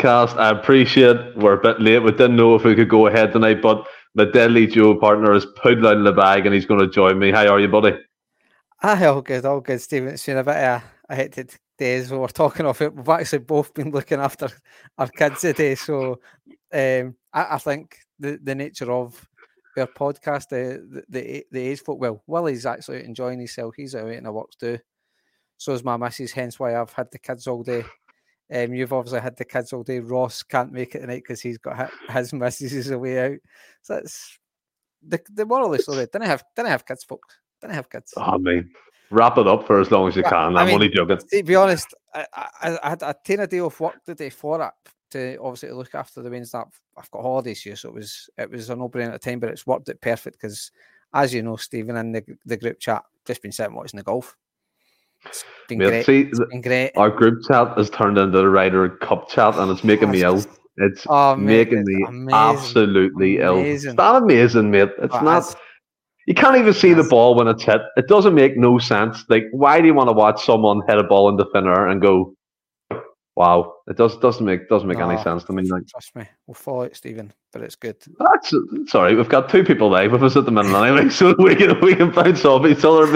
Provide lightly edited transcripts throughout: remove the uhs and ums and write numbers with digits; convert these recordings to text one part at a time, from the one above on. podcast. I appreciate we're a bit late. We didn't know if we could go ahead tonight, but my deadly duo partner is poodle out of the bag and he's going to join me. How are you, buddy? Aye, all good, Stephen. It's been a bit of a hectic days. We're talking off it. We've actually both been looking after our kids today, so I think the nature of our podcast, the age folk, well, Willie's actually enjoying himself. He's out in a work to do. So is my missus, hence why I've had the kids all day. You've obviously had the kids all day. Ross can't make it tonight because he's got his missus is away out. So that's the moral of the story. Didn't have kids, folks. Didn't have kids. Oh, I mean, wrap it up for as long as you can. I'm only joking. To be honest, I had taken a day off work the day for it to obviously look after the Wednesday. I've got holidays here, so it was an opening at the time, but it's worked out perfect because, as you know, Stephen, in the group chat, just been sitting watching the golf. It's been, mate, great. See, it's been great. Our group chat has turned into the Ryder Cup chat, and it's making me ill. It's making me absolutely ill. It's not amazing, mate. It's not. You can't even see the ball when it's hit. It doesn't make no sense. Like, why do you want to watch someone hit a ball in the thin air and go, "Wow"? It doesn't make any sense to me. Like, trust me, we'll follow it, Stephen. But it's good. Sorry, we've got two people live with us at the minute anyway, so we can bounce off each other.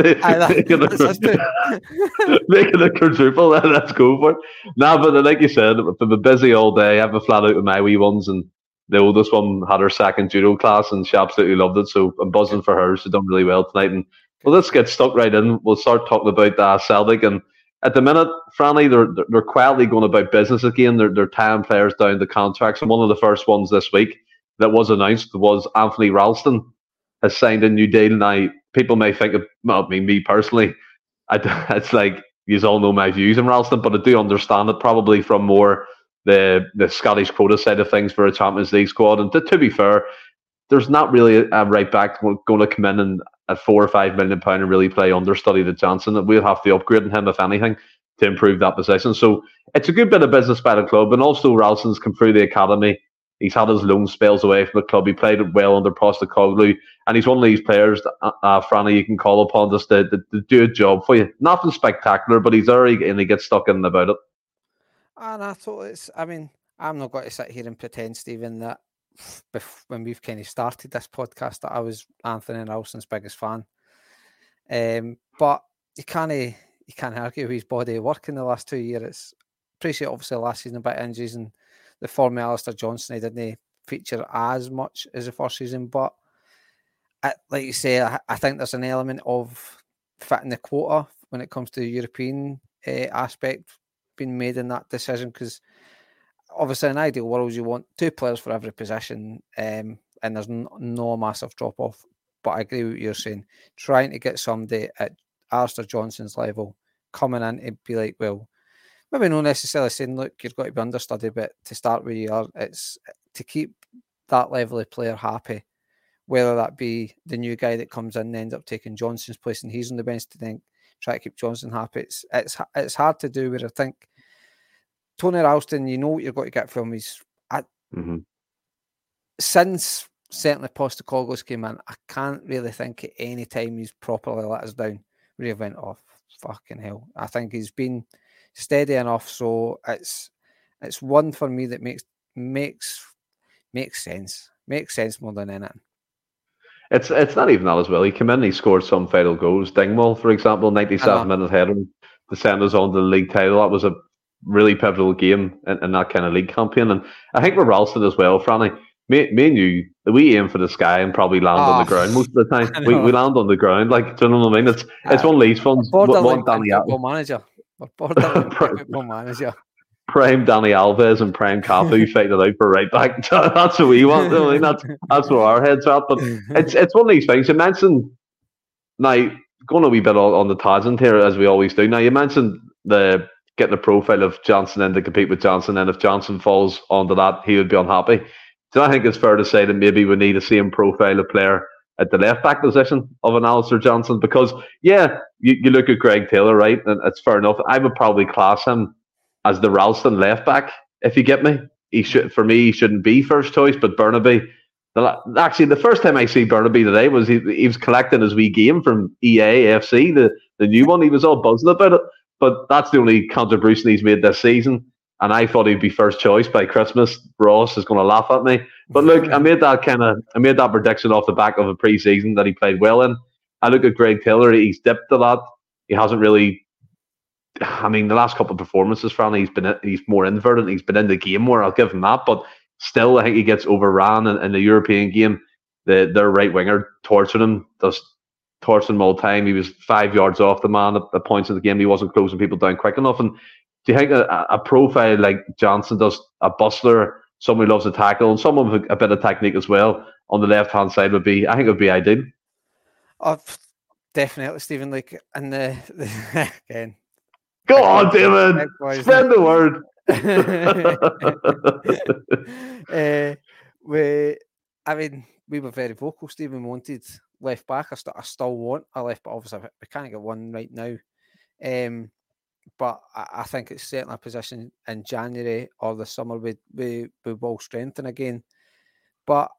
Making a quadruple. Let's go for it. Nah, but like you said, I've been busy all day. I've been flat out with my wee ones, and the oldest one had her second judo class, and she absolutely loved it. So I'm buzzing for her. She's done really well tonight. And well, let's get stuck right in. We'll start talking about Celtic. And at the minute, Franny, they're quietly going about business again. They're tying players down to contracts. And one of the first ones this week that was announced was Anthony Ralston has signed a new deal. Now, people may think, me personally, it's like, you all know my views on Ralston, but I do understand it probably from more the Scottish quota side of things for a Champions League squad. And to be fair, there's not really a right back going to come in and at £4 or £5 million and really play understudy to Johnson. We'll have to upgrade him, if anything, to improve that position. So it's a good bit of business by the club. And also Ralston's come through the academy. He's had his loan spells away from the club. He played well under Postecoglou. And he's one of these players, Franny, you can call upon just to do a job for you. Nothing spectacular, but he's there and he gets stuck in about it. And I thought I'm not going to sit here and pretend, Stephen, that when we've kind of started this podcast that I was Anthony Ralston's biggest fan. But you can't argue with his body of work in the last 2 years. It's appreciate obviously last season about injuries and the former Alistair Johnson, he didn't feature as much as the first season. But like you say, I think there's an element of fitting the quota when it comes to the European aspect being made in that decision, because obviously in ideal world you want two players for every position, and there's no massive drop off. But I agree with what you're saying, trying to get somebody at Alistair Johnson's level coming in to be like, well, maybe not necessarily saying, look, you've got to be understudy, but to start where you are, it's to keep that level of player happy, whether that be the new guy that comes in and ends up taking Johnson's place and he's on the bench to think, try to keep Johnson happy. It's hard to do, but I think Tony Ralston, you know what you've got to get from him. Since certainly Postecoglou's came in, I can't really think at any time he's properly let us down where he went, oh, fucking hell. I think he's been steady enough, so it's one for me that makes sense. Makes sense more than anything. It's not even that as well. He came in, he scored some vital goals. Dingwall, for example, 97-minute header to send us on to the league title. That was a really pivotal game in that kind of league campaign. And I think with Ralston as well, Franny, me and you, we aim for the sky and probably land on the ground most of the time. We land on the ground. Like, do you know what I mean? It's one of these funds. Borderline football manager. Prime Danny Alves and Prime Cafu fighting it out for right back. That's what we want. I mean, that's where our heads are at. But it's one of these things. You mentioned, now going a wee bit on the tangent here as we always do. Now you mentioned getting the profile of Johnson in to compete with Johnson, and if Johnson falls onto that, he would be unhappy. So I think it's fair to say that maybe we need the same profile of player at the left back position of an Alistair Johnson, because you look at Greg Taylor, right, and it's fair enough. I would probably class him as the Ralston left back, if you get me. He shouldn't be first choice, but Bernabei. Actually, the first time I see Bernabei today was he was collecting his wee game from EAFC, the new one. He was all buzzing about it, but that's the only contribution he's made this season. and I thought he'd be first choice by Christmas. Ross is going to laugh at me. But look, I made that prediction off the back of a pre-season that he played well in. I look at Greg Taylor, he's dipped a lot. He hasn't really, I mean, the last couple of performances, Fran, he's more inverted. He's been in the game more, I'll give him that. But still, I think he gets overran in the European game. Their right winger tortured him, just tortured him all the time. He was 5 yards off the man at points in the game. He wasn't closing people down quick enough. And do you think a profile like Johnson does, a bustler, someone who loves to tackle, and someone with a bit of technique as well on the left-hand side would be, I think it would be ideal. Oh, definitely, Stephen. Like, and the again. Go on, David. Spread the word. We were very vocal, Stephen. We wanted left back. I still want a left back. Obviously, we can't get one right now. But I think it's certainly a position in January or the summer we will strengthen again. But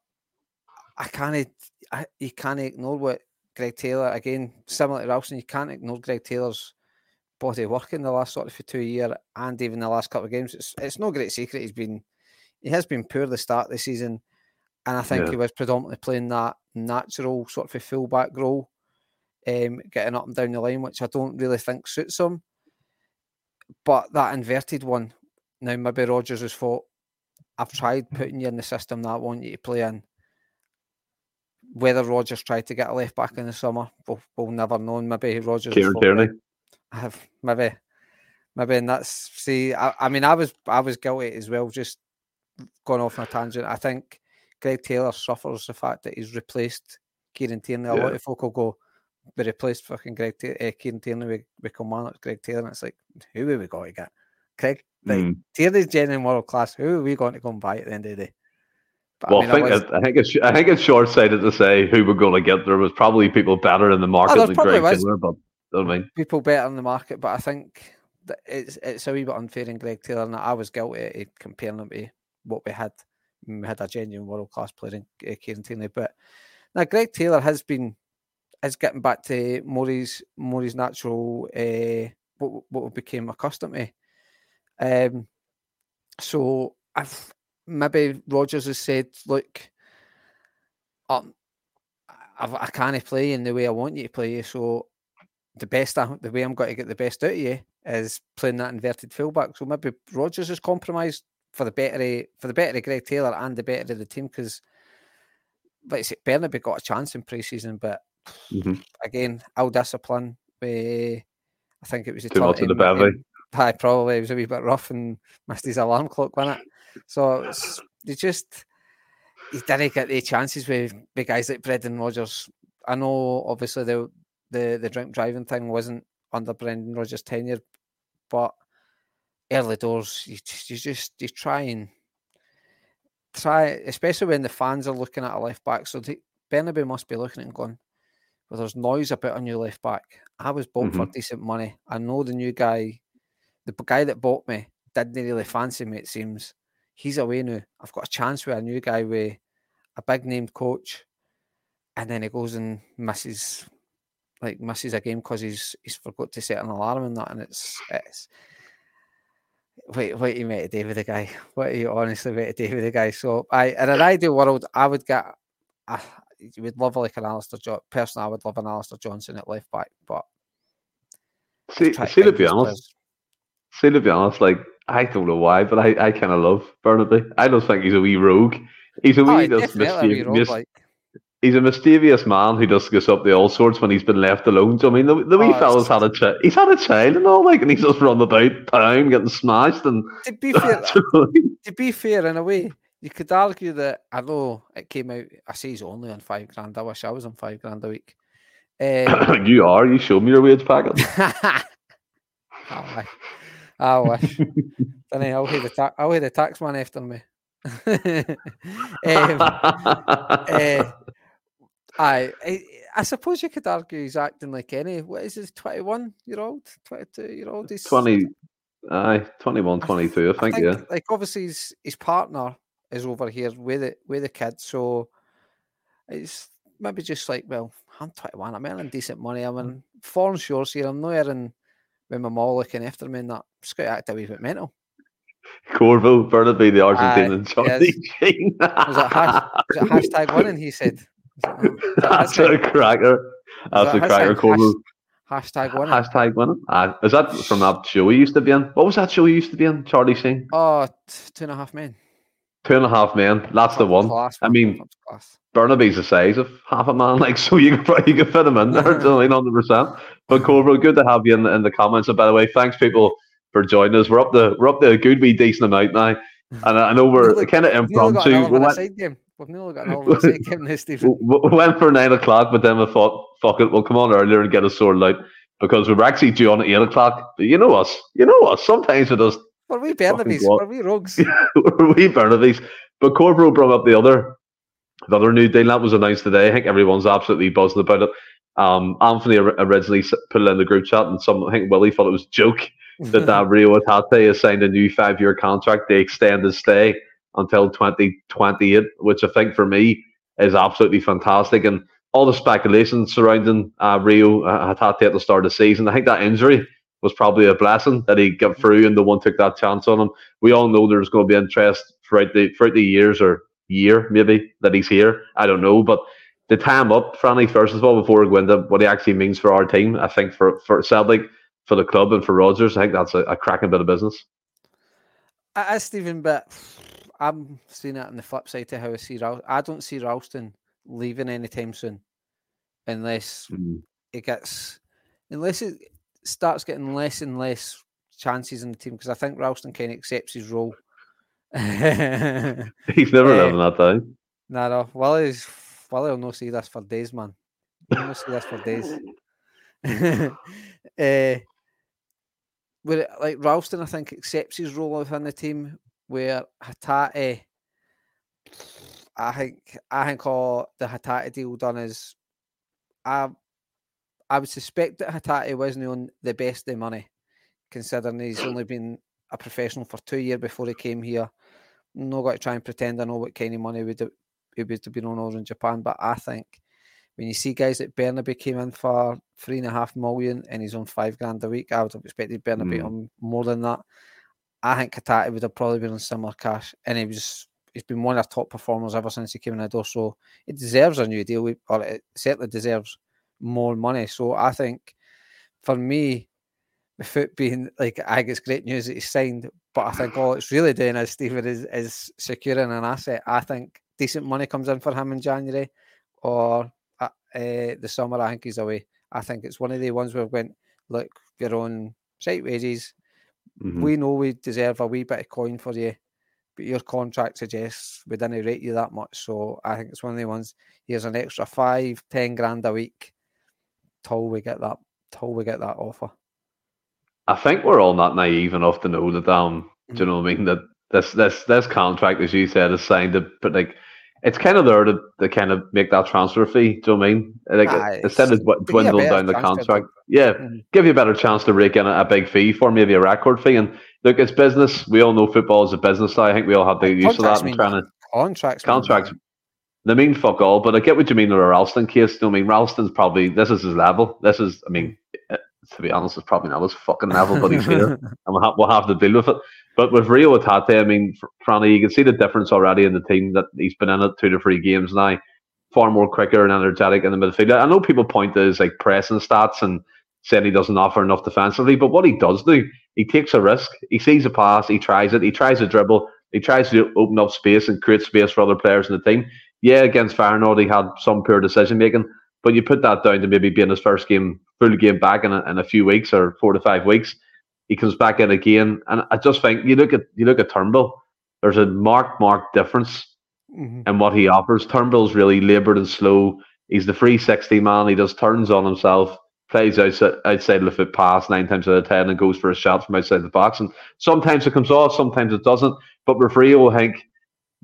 you can't ignore what Greg Taylor, again, similar to Ralston, you can't ignore Greg Taylor's body of work in the last sort of 2 years and even the last couple of games. It's no great secret. He has been poor the start of the season. And I think he was predominantly playing that natural sort of a full-back role, getting up and down the line, which I don't really think suits him. But that inverted one, now maybe Rodgers has thought, I've tried putting you in the system that I want you to play in. Whether Rodgers tried to get a left-back in the summer, we'll never know. Maybe Rodgers... Kieran Tierney? Maybe, and that's... See, I mean, I was guilty as well, just gone off on a tangent. I think... Greg Taylor suffers the fact that he's replaced Kieran Tierney. A lot of folk will go, we replaced fucking Kieran Tierney with Kilmarnock, Greg Taylor. And it's like, who are we going to get? Greg, Tierney's genuine world class. Who are we going to go and buy at the end of the day? But, well, I think it's short-sighted to say who we're going to get. There was probably people better in the market than Greg Taylor. But I mean, people better in the market, but I think that it's a wee bit unfair in Greg Taylor. And I was guilty of comparing him to what we had. We had a genuine world-class player in Kieran Tierney. But now Greg Taylor is getting back to Murray's natural, what we became accustomed to. So maybe Rodgers has said, look, I can't play in the way I want you to play, so the way I'm going to get the best out of you is playing that inverted fullback. So maybe Rodgers has compromised for the better of Greg Taylor and the better of the team, because, like I said, Bernabei got a chance in pre-season, but again, ill discipline. I think it was too much of the bevy. Probably it was a wee bit rough and missed his alarm clock, wasn't it? So he didn't get the chances with big guys like Brendan Rodgers. I know, obviously, the drink driving thing wasn't under Brendan Rodgers' tenure, but. Early doors, you try, especially when the fans are looking at a left back. So Bernabei must be looking at him going, well, there's noise about a new left back. I was bought for decent money. I know the new guy, the guy that bought me, didn't really fancy me, it seems. He's away now. I've got a chance with a new guy with a big named coach. And then he goes and misses a game because he's forgot to set an alarm and that. And it's What are you meant to do with the guy? What are you honestly meant to do with the guy? So, in an ideal world, you would love like an Alistair Johnson. Personally, I would love an Alistair Johnson at left back. But to be honest, like, I don't know why, but I kind of love Bernabei. I don't think he's a wee rogue. He's a wee He's a mischievous man who just goes up to all sorts when he's been left alone. So I mean, the wee fella's had a child. He's had a child and all, like, and he's just run about town getting smashed. And to be fair, in a way, you could argue that, I know it came out. I say he's only on $5,000. I wish I was on $5,000 a week. You are. You show me your wage packet. I wish. Then I'll hear the tax man after me. I suppose you could argue he's acting like any. What is this? 21-year-old, 22-year-old. He's 21, 22. I think. Yeah. Like, obviously, his partner is over here with the kids, so it's maybe just like, well, I'm 21. I'm earning decent money. I'm in foreign shores here. I'm not earning with my mom looking after me, and that. It's got to act a wee bit mental. Corvo, Bernabei, the Argentinian Johnny King. Was it hashtag winning, he said? That's a cracker, Corvo. Hashtag winning. Is that from that show he used to be in? What was that show he used to be in, Charlie Sheen? Oh, Two and a Half Men. That's the one. Class, I mean, Bernabei's the size of half a man, like, so you could fit him in there, 100%. But Corvo, good to have you in the comments. And by the way, thanks people for joining us. We're up to a good wee decent amount now. And I know we're kind of impromptu. We've nearly got an all-side game this, Stephen. We went for 9 o'clock, but then we thought, fuck it, we'll come on earlier and get us sorted out, because we were actually due on at 8 o'clock. But you know us. Sometimes it does. Were we Bernabei's? Were we Rogues? Were we Bernabei's? But Corbro brought up the other new deal that was announced today. I think everyone's absolutely buzzing about it. Anthony originally put it in the group chat, and I think Willie thought it was a joke that Reo Hatate has signed a new 5-year contract. They extend his stay until 2028, which I think for me is absolutely fantastic. And all the speculation surrounding Reo Hatate at the start of the season, I think that injury was probably a blessing that he got through, and the one took that chance on him. We all know there's going to be interest throughout the year maybe that he's here. I don't know, but the time up, Franny, first of all, before we go into what he actually means for our team, I think for Celtic, for the club, and for Rodgers, I think that's a cracking bit of business. Stephen, but I'm seeing that on the flip side to how I see Ralston. I don't see Ralston leaving anytime soon, unless it starts getting less and less chances in the team, because I think Ralston kind of accepts his role. He's never having that time. No. Willie will not see this for days, man. He'll not see this for days. Ralston, I think, accepts his role within the team, where Hatate, I think all the Hatate deal done is, I would suspect that Hatate wasn't on the best of money, considering he's only been a professional for 2 years before he came here. I'm not going to try and pretend I know what kind of money he would have been on over in Japan, but I think when you see guys like Bernabei came in for 3.5 million and he's on £5,000 a week, I would have expected Bernabei on more than that. I think Hatate would have probably been on similar cash, and he's been one of our top performers ever since he came in the door, so it deserves a new deal, or it certainly deserves more money. So I think for me, with it being I think it's great news that he's signed, but I think all it's really doing is, Stephen, is securing an asset. I think decent money comes in for him in January or the summer. I think he's away. I think it's one of the ones where we went, look, you're on site wages. Mm-hmm. We know we deserve a wee bit of coin for you, but your contract suggests we didn't rate you that much. So I think it's one of the ones, here's an extra 5-10 grand a week till we get that offer. I think we're all not naive enough to know that do you know what I mean, that this contract, as you said, is signed to, but it's kind of there to kind of make that transfer fee, do you know what I mean? Instead of dwindling down the contract. Yeah. Mm-hmm. Give you a better chance to rake in a big fee for maybe a record fee. And look, it's business. We all know football is a business. I think we all have the use of that. Contracts. They mean fuck all, but I get what you mean in a Ralston case. I mean, Ralston's probably, this is his level. This is, I mean, to be honest, it's probably not his fucking level, but he's here, and we'll have to deal with it. But with Reo Hatate, I mean, Franny, you can see the difference already in the team that he's been in it 2 to 3 games now, far more quicker and energetic in the midfield. I know people point to his pressing stats and saying he doesn't offer enough defensively, but what he does do, he takes a risk, he sees a pass, he tries it, he tries a dribble, he tries to open up space and create space for other players in the team. Yeah, against Feyenoord, he had some poor decision-making, but you put that down to maybe being his first game, full game back in a few weeks or 4 to 5 weeks. He comes back in again, and I just think you look at Turnbull, there's a marked difference in what he offers. Turnbull's really laboured and slow. He's the 360 man. He just turns on himself, plays outside of the foot pass 9 times out of 10 and goes for a shot from outside the box. And sometimes it comes off, sometimes it doesn't. But with Reo, I think,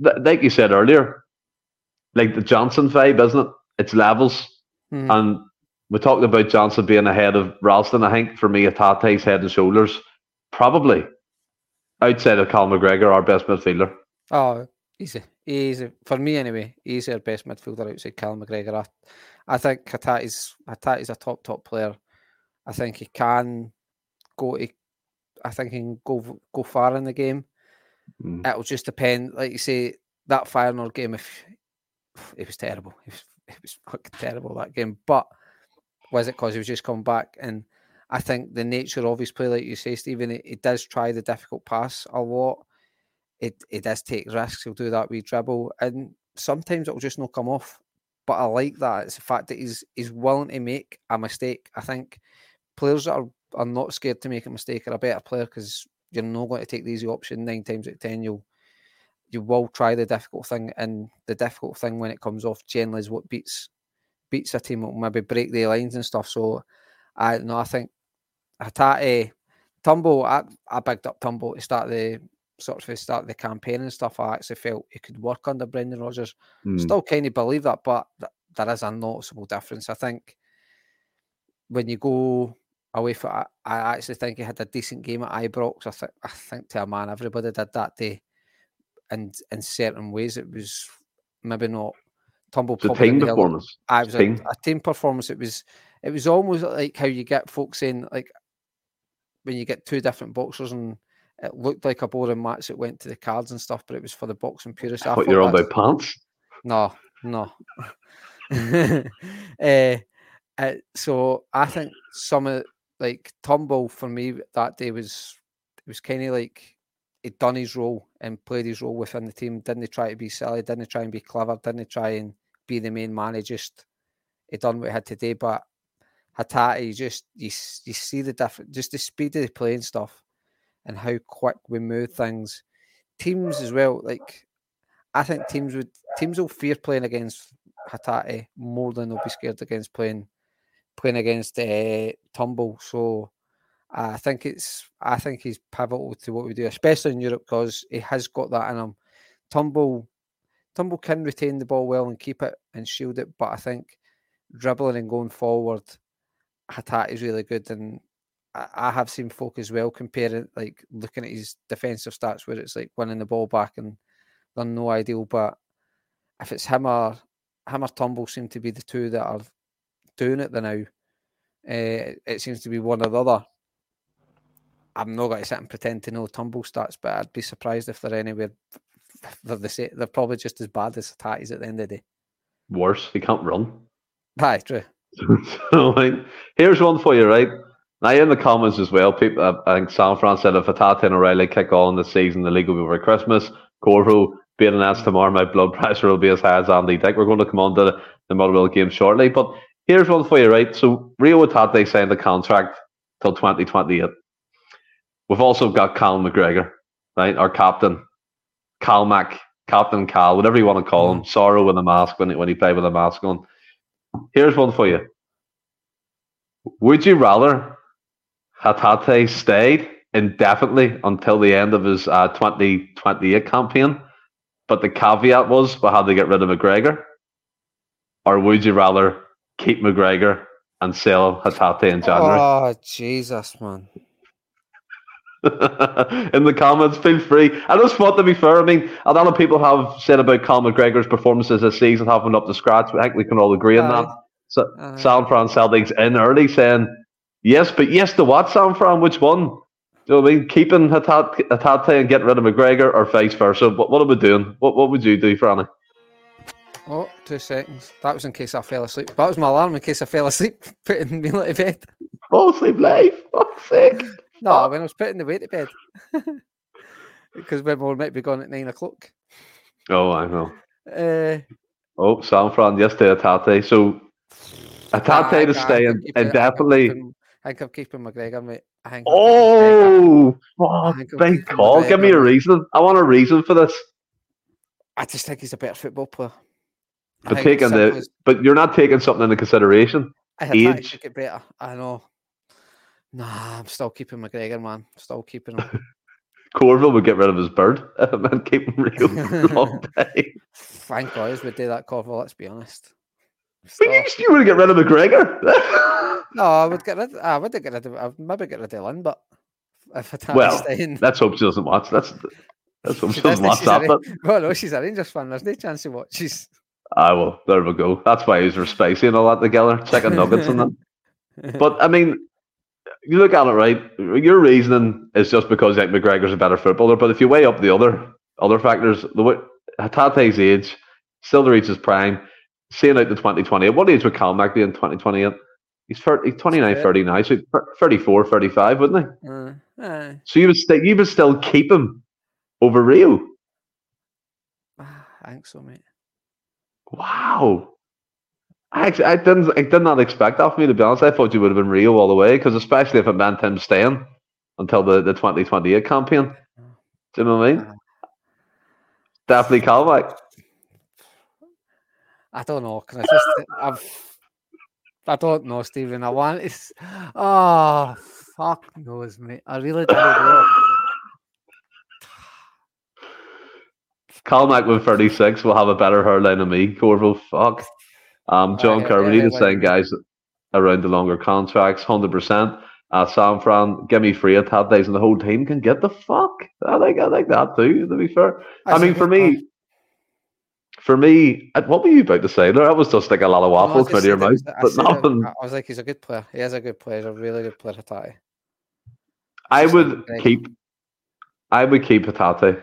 like you said earlier, the Johnson vibe, isn't it? It's levels. Mm. And we talked about Johnson being ahead of Ralston. I think, for me, Atate's head and shoulders, probably, outside of Callum McGregor, our best midfielder. Oh, easy. For me, anyway, he's our best midfielder outside Callum McGregor. I think Hatate's a top player. I think he can go far in the game. It'll just depend, like you say, that Feyenoord game, if it was terrible. It was fucking terrible, that game. But was it because he was just coming back? And I think the nature of his play, like you say, Stephen, he does try the difficult pass a lot. He does take risks. He'll do that wee dribble. And sometimes it'll just not come off. But I like that. It's the fact that he's willing to make a mistake. I think players that are not scared to make a mistake are a better player, because you're not going to take the easy option 9 times out of 10. You will try the difficult thing, and the difficult thing when it comes off generally is what beats a team. Will maybe break their lines and stuff. So I no, I think Hatate, Turnbull. I bigged up Turnbull to start the campaign and stuff. I actually felt he could work under Brendan Rodgers. Still kind of believe that, but there is a noticeable difference. I think when you go away for, I actually think he had a decent game at Ibrox. I think to a man, everybody did that day. And in certain ways, it was maybe not Turnbull. It's a team performance. It was a team performance. It was almost like how you get folks saying, like, when you get two different boxers and it looked like a boring match that went to the cards and stuff, but it was for the boxing purists. I thought you're on about pants? No. So I think some of, like, Turnbull for me that day was kind of like, he'd done his role and played his role within the team. Didn't he try to be silly? Didn't he try and be clever? Didn't he try and be the main man? He done what he had today. But Hatate, you see the difference, just the speed of the play and stuff, and how quick we move things. Teams as well, like, I think teams will fear playing against Hatate more than they'll be scared against playing against Turnbull. So I think he's pivotal to what we do, especially in Europe, because he has got that in him. Turnbull can retain the ball well and keep it and shield it, but I think dribbling and going forward, Hatate is really good. And I have seen folk as well comparing, like, looking at his defensive stats where it's like winning the ball back, and they're no ideal. But if it's him or Turnbull seem to be the two that are doing it the now. It seems to be one or the other. I'm not going to sit and pretend to know Turnbull stats, but I'd be surprised if they're anywhere. They're probably just as bad as Hatate's at the end of the day. Worse, he can't run. Aye, true. So, here's one for you, right? Now, in the comments as well, people, I think San Fran said, if Hatate and O'Reilly kick on this season, the league will be over Christmas. Corvo being announced tomorrow, my blood pressure will be as high as Andy Dick. We're going to come on to the Motherwell game shortly, but here's one for you, right? So, Reo Hatate signed a contract till 2028. We've also got Callum McGregor, right? Our captain, Cal Mac, Captain Cal, whatever you want to call him. Sorrow with a mask when he played with a mask on. Here's one for you. Would you rather Hatate stayed indefinitely until the end of his 2028 campaign, but the caveat was we had to get rid of McGregor? Or would you rather keep McGregor and sell Hatate in January? Oh, Jesus, man. In the comments, feel free. I just want to be fair. I mean, a lot of people have said about Colin McGregor's performances this season haven't up to scratch. I think we can all agree on that. So, San Fran Celtic's in early saying, yes, but yes to what, San Fran? Which one? Do you know what I mean? Keeping Hatate and getting rid of McGregor, or vice versa? What are we doing? What would you do, Franny? Oh, 2 seconds. That was in case I fell asleep. That was my alarm in case I fell asleep, putting me to bed. Oh, sleep life. Fuck's sake. No, when I was putting the weight to bed. Because we might be gone at 9 o'clock. Oh, I know. San Fran, yes to Hatate. So, Hatate to stay indefinitely. I think I'm keeping McGregor, mate. Big call. Give me a reason. I want a reason for this. I just think he's a better football player. But you're not taking something into consideration. Age. Should get better. I know. Nah, I'm still keeping McGregor, man. Still keeping him. Corville would get rid of his bird and keep him real for a long time. Frank Royals would do that, Corville, let's be honest. You would get rid of McGregor. No, I would maybe get rid of Lynn, but if I can't stay in. Let's hope she doesn't watch. That's what she doesn't watch that. Well, no, she's a Rangers fan. There's no chance she watches. Ah, well, there we go. That's why he's spicy and all that together. Chicken nuggets and that. But, I mean, you look at it, right, your reasoning is just because like McGregor's a better footballer, but if you weigh up the other factors, the way Hatate's age, still to reach his prime, seeing out to 2028. What age would Callum McGregor be in 2028? He's 29, 30 now, so 34, 35, wouldn't he? So you would still keep him over Reo? I think so, mate. Wow. I did not expect that from you, to be honest. I thought you would have been Reo all the way, because especially if it meant him staying until the 2028 campaign. Do you know what I mean? Definitely Calvac. I don't know, because I don't know, Stephen. Oh, fuck knows, mate. I really don't know. Calmack with 36 will have a better hairline than me. Corvo, fuck. John Kerr, we need to sign guys around the longer contracts, 100%. Sam Fran, give me free at half days, and the whole team can get the fuck. I like that too, to be fair. For me, what were you about to say there? That was just like a lot of waffles out of your mouth. But nothing. I was like, he's a good player. He is a good player. He's a really good player, Hatate. I would keep Hatate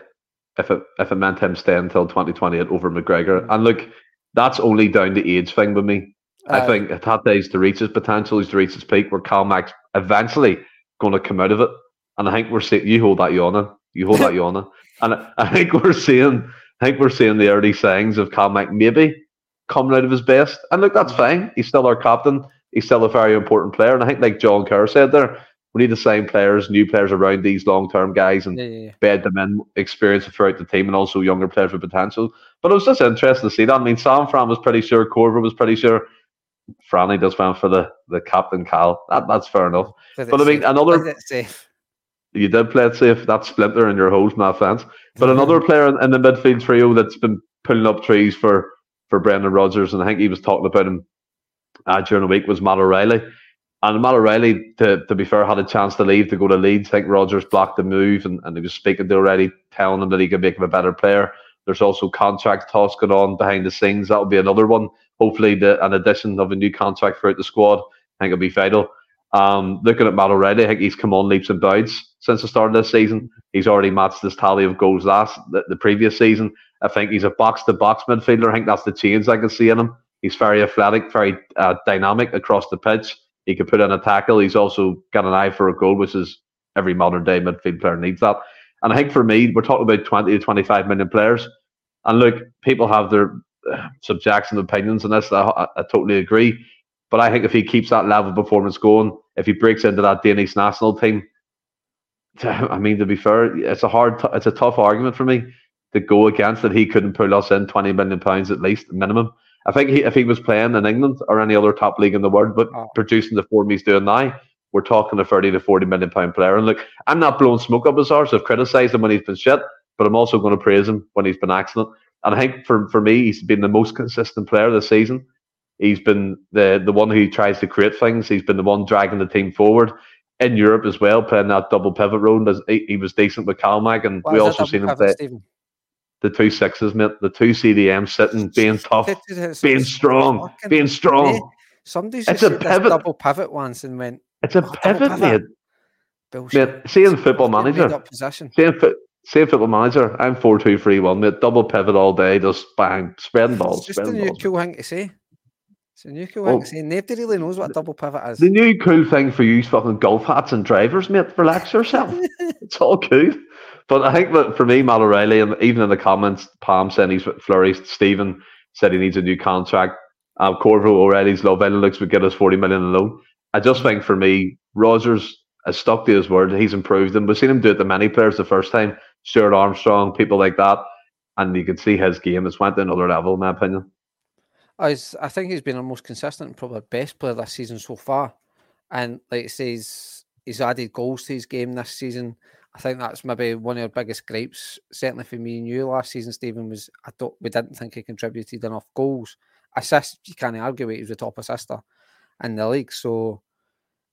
if it meant him staying until 2028 over McGregor. And look, that's only down to age thing with me. I think Hatate's to reach his potential, he's to reach his peak, where Calmack's eventually going to come out of it. And I think we're seeing, you hold that, Yona. And I think we're seeing the early signs of Calmack maybe coming out of his best. And look, that's fine. He's still our captain. He's still a very important player. And I think, like John Kerr said there, we need to sign new players around these long-term guys and bed them in experience throughout the team, and also younger players with potential. But it was just interesting to see that. I mean, Sam Fran was pretty sure, Corver was pretty sure, Franny just went for the captain Cal. That's fair enough. But I mean, you did play it safe. That splinter in your hole from that fence. But another player in the midfield trio that's been pulling up trees for Brendan Rodgers, and I think he was talking about him during the week, was Matt O'Reilly. And Matt O'Reilly, to be fair, had a chance to leave to go to Leeds. I think Rodgers blocked the move, and he was speaking to O'Reilly, telling him that he could make him a better player. There's also contract talks going on behind the scenes. That'll be another one. Hopefully, an addition of a new contract throughout the squad. I think it'll be vital. Looking at Matt O'Reilly, I think he's come on leaps and bounds since the start of this season. He's already matched his tally of goals the previous season. I think he's a box-to-box midfielder. I think that's the change I can see in him. He's very athletic, very dynamic across the pitch. He can put in a tackle. He's also got an eye for a goal, which is every modern-day midfield player needs that. And I think for me, we're talking about 20 to 25 million players. And look, people have their subjects and opinions on this. I totally agree. But I think if he keeps that level of performance going, if he breaks into that Danish national team, I mean, to be fair, it's a tough argument for me to go against that he couldn't pull us in £20 million at least, minimum. I think if he was playing in England or any other top league in the world, but producing the form he's doing now, we're talking a £30 to £40 million player. And look, I'm not blowing smoke up his arse. I've criticised him when he's been shit, but I'm also going to praise him when he's been excellent. And I think for me, he's been the most consistent player this season. He's been the one who tries to create things. He's been the one dragging the team forward in Europe as well, playing that double pivot role. He was decent with Calmack, and we also seen him play the 2 6s, mate. The 2 CDMs sitting, being tough, being strong, being strong. Somebody's just said this double pivot once and went, it's a pivot, mate. Seeing Football Manager. Same Football Manager. I'm 4-2-3-1, mate. Double pivot all day, just bang, spreading balls. It's just a new cool thing to say. It's a new cool thing to say. Nobody really knows what a double pivot is. The new cool thing for you fucking golf hats and drivers, mate. Relax yourself. It's all cool. But I think that for me, Matt O'Reilly, and even in the comments, Pam saying he's flourished. Stephen said he needs a new contract. Corvo O'Reilly's love Benelux would get us £40 million alone. I just think for me, Rodgers has stuck to his word. He's improved them. We've seen him do it to many players the first time. Stuart Armstrong, people like that. And you can see his game has went to another level, in my opinion. I think he's been our most consistent and probably best player this season so far. And like it says, he's added goals to his game this season. I think that's maybe one of our biggest gripes. Certainly for me and you last season, Stephen, was we didn't think he contributed enough goals. Assists, you can't argue with. He was the top assister in the league. So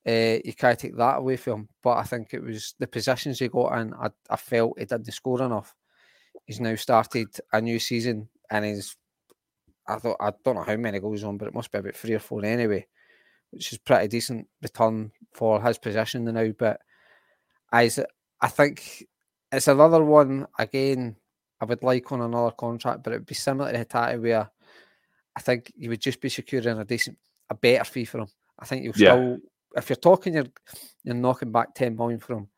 you can't take that away from him. But I think it was the positions he got in, I felt he didn't score enough. He's now started a new season and I don't know how many goes on, but it must be about 3 or 4 anyway. which is pretty decent return for his position now. But I think it's another one, again, I would like on another contract, but it would be similar to Hatate where I think you would just be securing a better fee for him. I think you'll still, if you're talking, you're knocking back 10 million for him.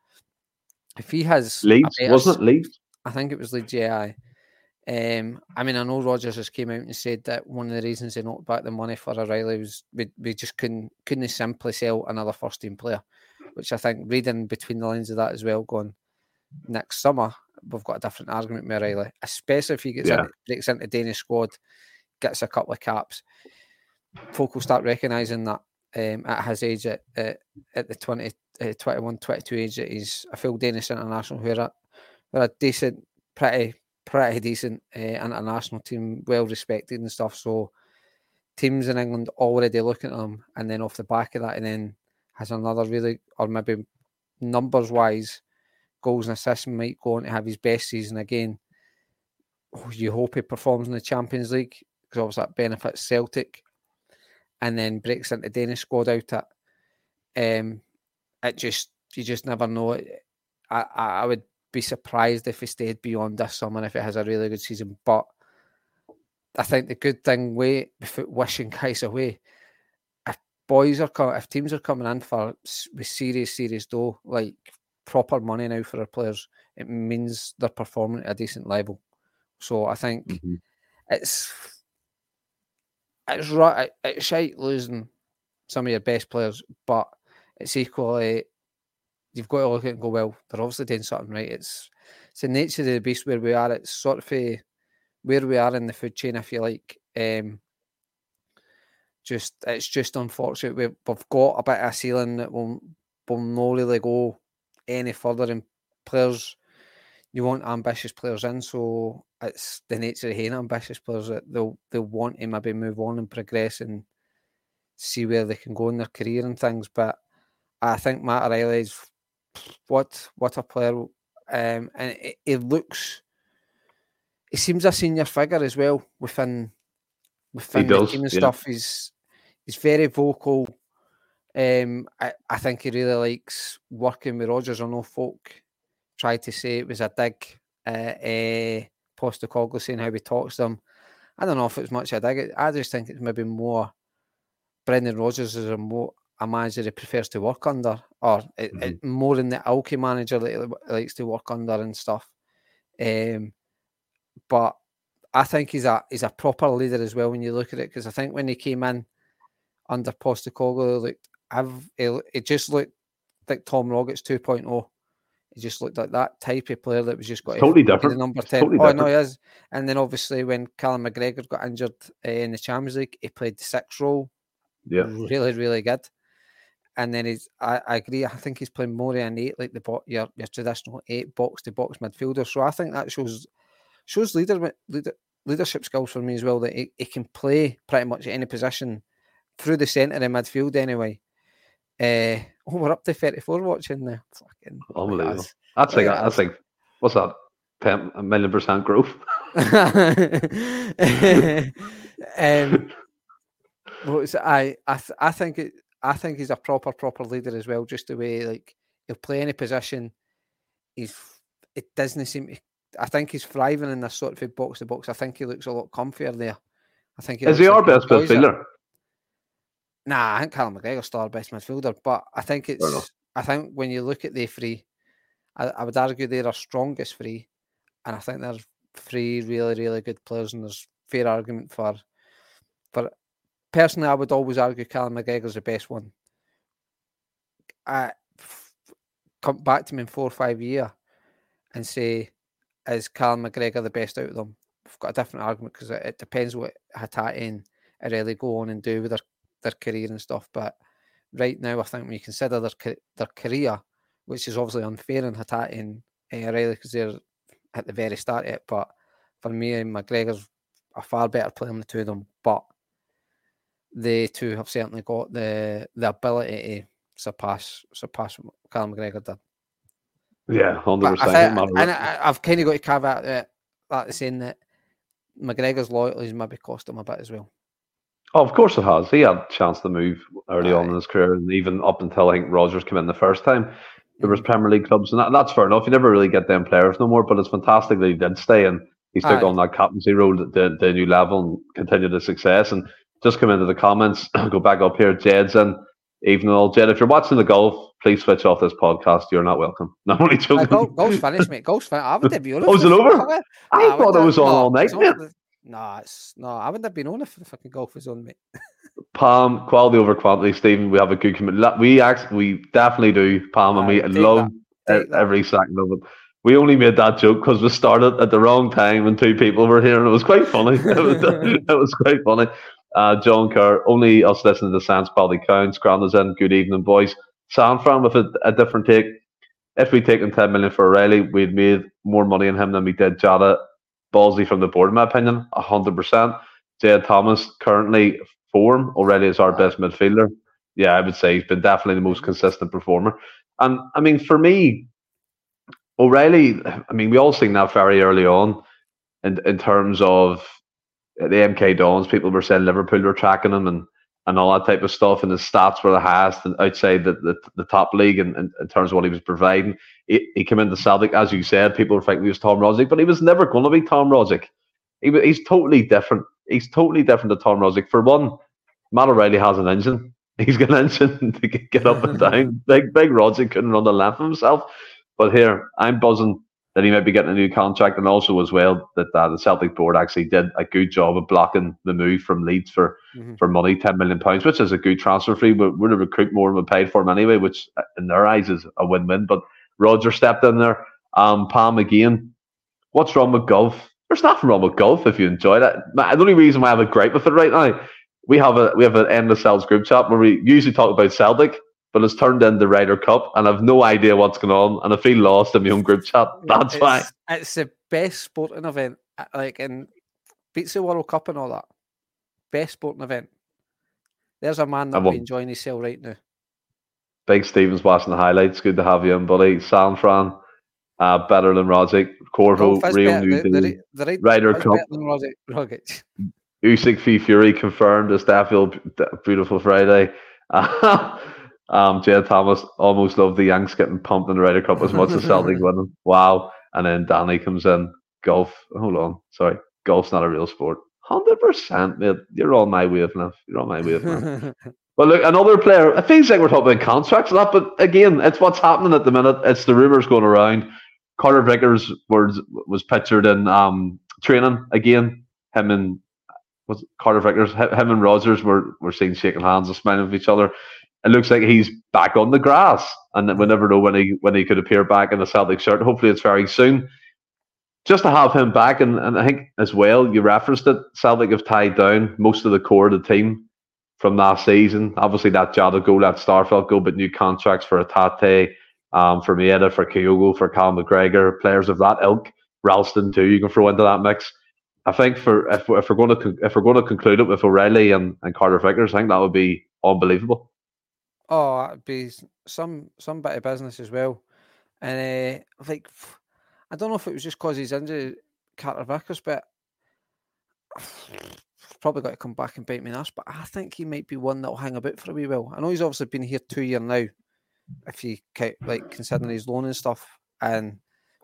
If he has... Leeds? Wasn't it Leeds? I think it was Leeds, yeah. I mean, I know Rodgers has came out and said that one of the reasons they knocked back the money for O'Reilly was we just couldn't simply sell another first-team player, which I think, reading between the lines of that as well, going next summer, we've got a different argument with O'Reilly, especially if he breaks into Danish squad, gets a couple of caps. Folk will start recognising that at his age, at the 21, 22 age, that he's a full Danish international who are a decent, pretty decent international team, well respected and stuff. So teams in England already looking at him, and then off the back of that, and then has another really, or maybe numbers wise, goals and assists, might go on to have his best season again. You hope he performs in the Champions League, because obviously that benefits Celtic, and then breaks into Danish squad out at. It just, you just never know. I would be surprised if he stayed beyond this summer if it has a really good season. But I think the good thing without wishing guys away, if teams are coming in for with serious dough, like proper money now for our players, it means they're performing at a decent level. So I think it's shite losing some of your best players, but it's equally, you've got to look at it and go, well, they're obviously doing something right. It's the nature of the beast where we are. It's sort of where we are in the food chain, if you like. It's just unfortunate. We've got a bit of a ceiling that will not really go any further. And players, you want ambitious players in, so it's the nature of having ambitious players that they'll want to maybe move on and progress and see where they can go in their career and things. But I think Matt O'Reilly is what a player, and he seems a senior figure as well within the team and stuff. He's very vocal. I think he really likes working with Rodgers. I know folk tried to say it was a dig at Postecoglou saying how he talks to them. I don't know if it's much a dig. I just think it's maybe more Brendan Rodgers is a manager he prefers to work under, or more than the Alki manager that he likes to work under and stuff. But I think he's a proper leader as well when you look at it, because I think when he came in under Postecoglou, it just looked like Tom Rogic 2.0. He just looked like that type of player that was just got totally different. The number 10. Totally different. No, he is. And then obviously when Callum McGregor got injured in the Champions League, he played the 6th role. Yeah, really, really good. And then I agree. I think he's playing more in an 8, like your traditional 8 box-to-box midfielder. So I think that shows leadership skills for me as well, that he can play pretty much any position through the centre in midfield anyway. We're up to 34 watching now. Fucking unbelievable. I think what's that? 1,000,000% growth. I think he's a proper leader as well. Just the way, like, he'll play any position. It doesn't seem. I think he's thriving in this sort of box to box. I think he looks a lot comfier there. I think is he our best midfielder? Nah, I think Callum McGregor's still our best midfielder, but I think it's. I think when you look at the three, I would argue they're our strongest three, and I think there's three really, really good players, and there's fair argument for. Personally, I would always argue Callum McGregor's the best one. I come back to him in 4 or 5 years and say, is Callum McGregor the best out of them? We've got a different argument, because it depends what Hatate and O'Reilly go on and do with their career and stuff. But right now, I think when you consider their career, which is obviously unfair in Hatate and O'Reilly because they're at the very start of it, but for me, McGregor's a far better player than the two of them. But they too have certainly got the ability to surpass what Callum McGregor did. Yeah, 100%. And I've kind of got to caveat that saying that McGregor's loyalty has maybe cost him a bit as well. Oh, of course it has. He had a chance to move early on in his career, and even up until I think Rodgers came in the first time, there was Premier League clubs, and that's fair enough. You never really get them players no more, but it's fantastic that he did stay, and he's took on that captaincy role at the new level and continued his success. And just come into the comments, go back up here, Jed's in. Evening all, Jed. If you're watching the golf, please switch off this podcast. You're not welcome. No, I'm only joking. Golf's finished, mate. Golf's finished. I haven't been on it. Oh, is it over? I thought it was on all night, mate. No, I wouldn't have been on if the fucking golf was on, mate. Palm, quality over quantity, Stephen. We have a good commitment. We definitely do, Palm, and we love every second of it. We only made that joke because we started at the wrong time when two people were here, and it was quite funny. It was quite funny. John Kerr, only us listening to the Sans Body Counts. Granda's in. Good evening, boys. San Fran with a different take. If we'd taken 10 million for O'Reilly, we'd made more money on him than we did Jada. Ballsy from the board, in my opinion, 100%. Jed Thomas, currently form. O'Reilly is our best midfielder. Yeah, I would say he's been definitely the most consistent performer. And, I mean, for me, O'Reilly, I mean, we all seen that very early on in terms of the MK Dons. People were saying Liverpool were tracking him and all that type of stuff, and his stats were the highest and outside the top league in terms of what he was providing. He came into Celtic, as you said, people were thinking he was Tom Rozic, but he was never going to be Tom Rozic. He's totally different. He's totally different to Tom Rozic. For one, Matt O'Reilly has an engine. He's got an engine to get up and down. Big Rozic couldn't run the length of himself. But here, I'm buzzing that he might be getting a new contract, and also as well that the Celtic board actually did a good job of blocking the move from Leeds for money, £10 million, which is a good transfer fee. We're going to recruit more than we paid for him anyway, which in their eyes is a win-win. But Rodgers stepped in there. Pam again, what's wrong with golf? There's nothing wrong with golf if you enjoy it. The only reason why I have a gripe with it right now, we have an endless Celts group chat where we usually talk about Celtic, but it's turned into Ryder Cup, and I've no idea what's going on, and I feel lost in my own group chat. That's why. It's the best sporting event, like, and beats the World Cup and all that. Best sporting event. There's a man that'll be enjoying himself right now. Big Stevens watching the highlights. Good to have you in, buddy. San Fran, better than Rozic. Corvo, Real New Deal. Ryder Cup. Better than Rozic. Usyk v Fury confirmed. It's definitely beautiful Friday. Jed Thomas, almost loved the Yanks getting pumped in the Ryder Cup as much as Celtic winning. Wow. And then Danny comes in. Golf. Hold on. Sorry. Golf's not a real sport. 100%, mate. You're on my wavelength. But look, another player. It feels like we're talking about contracts and that, but again, it's what's happening at the minute. It's the rumours going around. Carter Vickers was pictured in training again. Him and Rodgers were seen shaking hands and smiling with each other. It looks like he's back on the grass, and we never know when he could appear back in the Celtic shirt. Hopefully it's very soon. Just to have him back, and I think as well, you referenced it, Celtic have tied down most of the core of the team from last season. Obviously that Jada goal, that Starfield goal, but new contracts for Hatate, for Maeda, for Kyogo, for Callum McGregor, players of that ilk. Ralston too, you can throw into that mix. I think if we're going to conclude it with O'Reilly and Carter Vickers, I think that would be unbelievable. Oh, it'd be some bit of business as well. And, like, I don't know if it was just because he's injured, Carter Vickers, but probably got to come back and bite me in the ass, but I think he might be one that'll hang about for a wee while. I know he's obviously been here 2 years now, if you count, like, considering his loan and stuff. And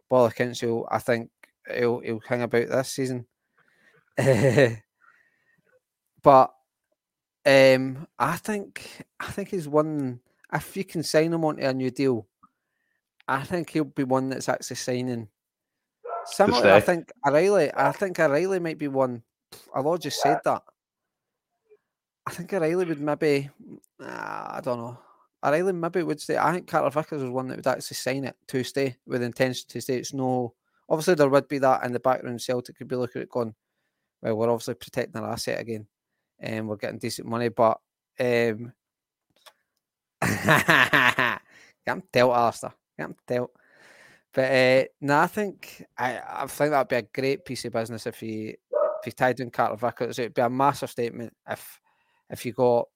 by all accounts, I think he'll hang about this season. But... I think he's one. If you can sign him onto a new deal, I think he'll be one that's actually signing. Similarly, I think O'Reilly might be one. I've all just said that. I think O'Reilly would maybe. I don't know. O'Reilly maybe would stay. I think Carter Vickers was one that would actually sign it to stay with intention to stay. It's no. Obviously, there would be that in the background. Celtic could be looking at going, well, we're obviously protecting our asset again. And we're getting decent money, but get him dealt, Alistair. Get him dealt. But no, I think that'd be a great piece of business if he tied in Carter Vickers. It'd be a massive statement if you got.